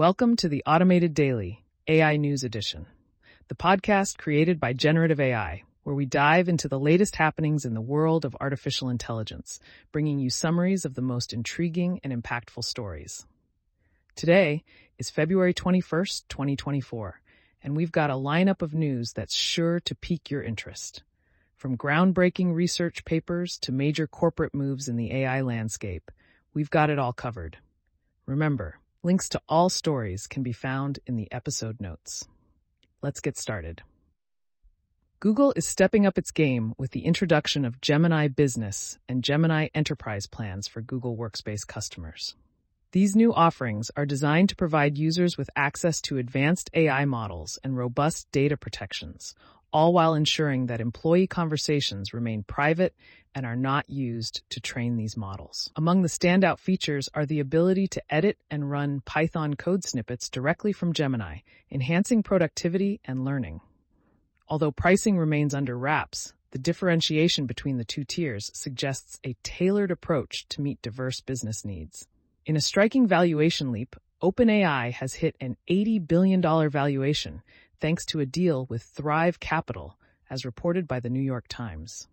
Welcome to the Automated Daily, AI News Edition, the podcast created by Generative AI, where we dive into the latest happenings in the world of artificial intelligence, bringing you summaries of the most intriguing and impactful stories. Today is February 21st, 2024, and we've got a lineup of news that's sure to pique your interest. From groundbreaking research papers to major corporate moves in the AI landscape, we've got it all covered. Remember, links to all stories can be found in the episode notes. Let's get started. Google is stepping up its game with the introduction of Gemini Business and Gemini Enterprise plans for Google Workspace customers. These new offerings are designed to provide users with access to advanced AI models and robust data protections, all while ensuring that employee conversations remain private and are not used to train these models. Among the standout features are the ability to edit and run Python code snippets directly from Gemini, enhancing productivity and learning. Although pricing remains under wraps, the differentiation between the two tiers suggests a tailored approach to meet diverse business needs. In a striking valuation leap, OpenAI has hit an $80 billion valuation, thanks to a deal with Thrive Capital, as reported by the New York Times.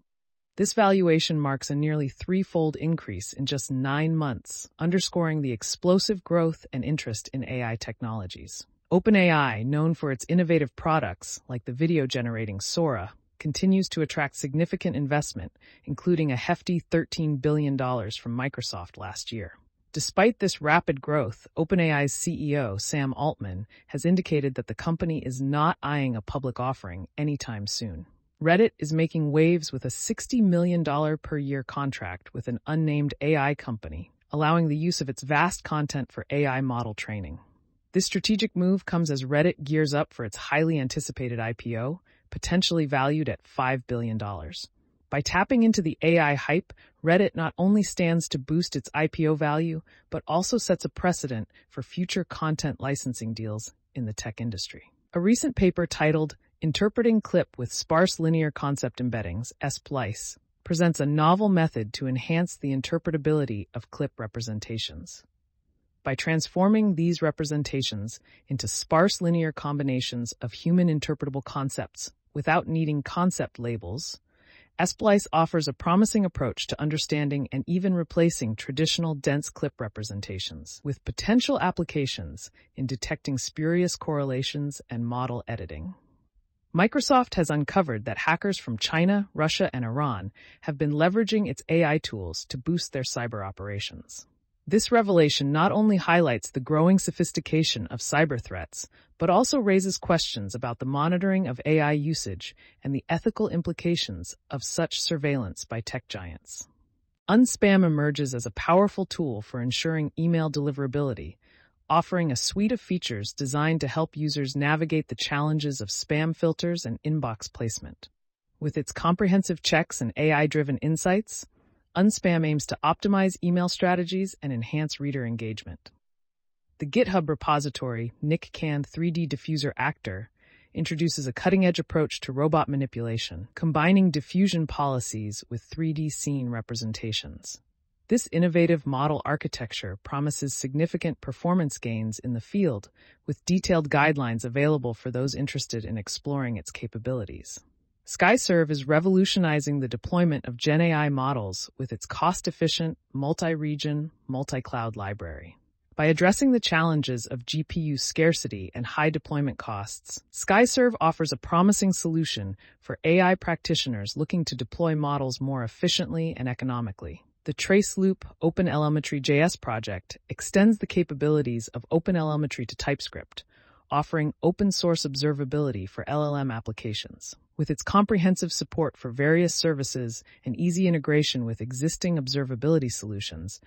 This valuation marks a nearly threefold increase in just 9 months, underscoring the explosive growth and interest in AI technologies. OpenAI, known for its innovative products like the video-generating Sora, continues to attract significant investment, including a hefty $13 billion from Microsoft last year. Despite this rapid growth, OpenAI's CEO, Sam Altman, has indicated that the company is not eyeing a public offering anytime soon. Reddit is making waves with a $60 million per year contract with an unnamed AI company, allowing the use of its vast content for AI model training. This strategic move comes as Reddit gears up for its highly anticipated IPO, potentially valued at $5 billion. By tapping into the AI hype, Reddit not only stands to boost its IPO value, but also sets a precedent for future content licensing deals in the tech industry. A recent paper titled Interpreting CLIP with Sparse Linear Concept Embeddings, SpLiCE, presents a novel method to enhance the interpretability of CLIP representations. By transforming these representations into sparse linear combinations of human interpretable concepts without needing concept labels, SpLiCE offers a promising approach to understanding and even replacing traditional dense CLIP representations, with potential applications in detecting spurious correlations and model editing. Microsoft has uncovered that hackers from China, Russia, and Iran have been leveraging its AI tools to boost their cyber operations. This revelation not only highlights the growing sophistication of cyber threats, but also raises questions about the monitoring of AI usage and the ethical implications of such surveillance by tech giants. Unspam emerges as a powerful tool for ensuring email deliverability, offering a suite of features designed to help users navigate the challenges of spam filters and inbox placement. With its comprehensive checks and AI-driven insights, Unspam aims to optimize email strategies and enhance reader engagement. The GitHub repository nickgkan 3D Diffuser Actor introduces a cutting-edge approach to robot manipulation, combining diffusion policies with 3D scene representations. This innovative model architecture promises significant performance gains in the field, with detailed guidelines available for those interested in exploring its capabilities. SkyServe is revolutionizing the deployment of GenAI models with its cost-efficient, multi-region, multi-cloud library. By addressing the challenges of GPU scarcity and high deployment costs, SkyServe offers a promising solution for AI practitioners looking to deploy models more efficiently and economically. The TraceLoop OpenLLMetry-JS project extends the capabilities of OpenLLMetry to TypeScript, offering open-source observability for LLM applications. With its comprehensive support for various services and easy integration with existing observability solutions,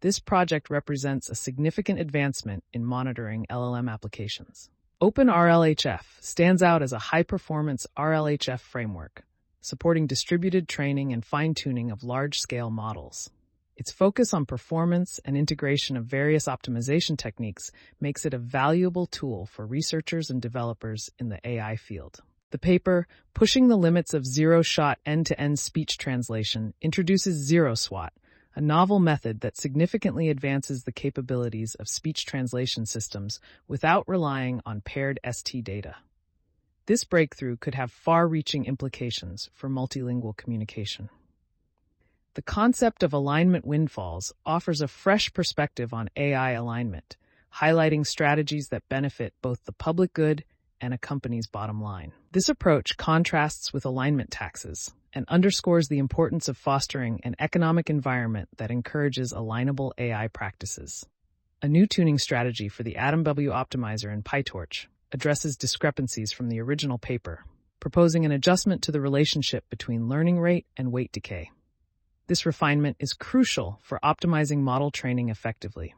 this project represents a significant advancement in monitoring LLM applications. OpenRLHF stands out as a high-performance RLHF framework, supporting distributed training and fine-tuning of large-scale models. Its focus on performance and integration of various optimization techniques makes it a valuable tool for researchers and developers in the AI field. The paper, Pushing the Limits of Zero-Shot End-to-End Speech Translation, introduces ZeroSWOT, a novel method that significantly advances the capabilities of speech translation systems without relying on paired ST data. This breakthrough could have far-reaching implications for multilingual communication. The concept of alignment windfalls offers a fresh perspective on AI alignment, highlighting strategies that benefit both the public good and a company's bottom line. This approach contrasts with alignment taxes and underscores the importance of fostering an economic environment that encourages alignable AI practices. A new tuning strategy for the AdamW optimizer in PyTorch addresses discrepancies from the original paper, proposing an adjustment to the relationship between learning rate and weight decay. This refinement is crucial for optimizing model training effectively.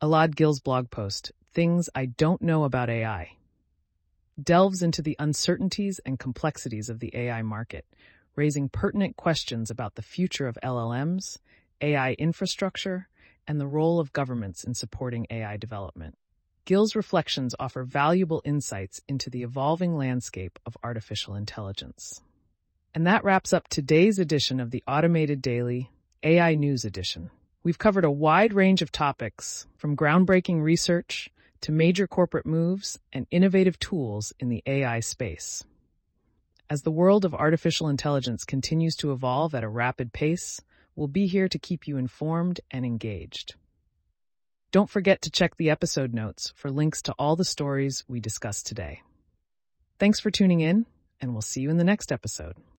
Alad Gill's blog post, Things I Don't Know About AI, delves into the uncertainties and complexities of the AI market, raising pertinent questions about the future of LLMs, AI infrastructure, and the role of governments in supporting AI development. Gill's reflections offer valuable insights into the evolving landscape of artificial intelligence. And that wraps up today's edition of the Automated Daily AI News Edition. We've covered a wide range of topics, from groundbreaking research to major corporate moves and innovative tools in the AI space. As the world of artificial intelligence continues to evolve at a rapid pace, we'll be here to keep you informed and engaged. Don't forget to check the episode notes for links to all the stories we discussed today. Thanks for tuning in, and we'll see you in the next episode.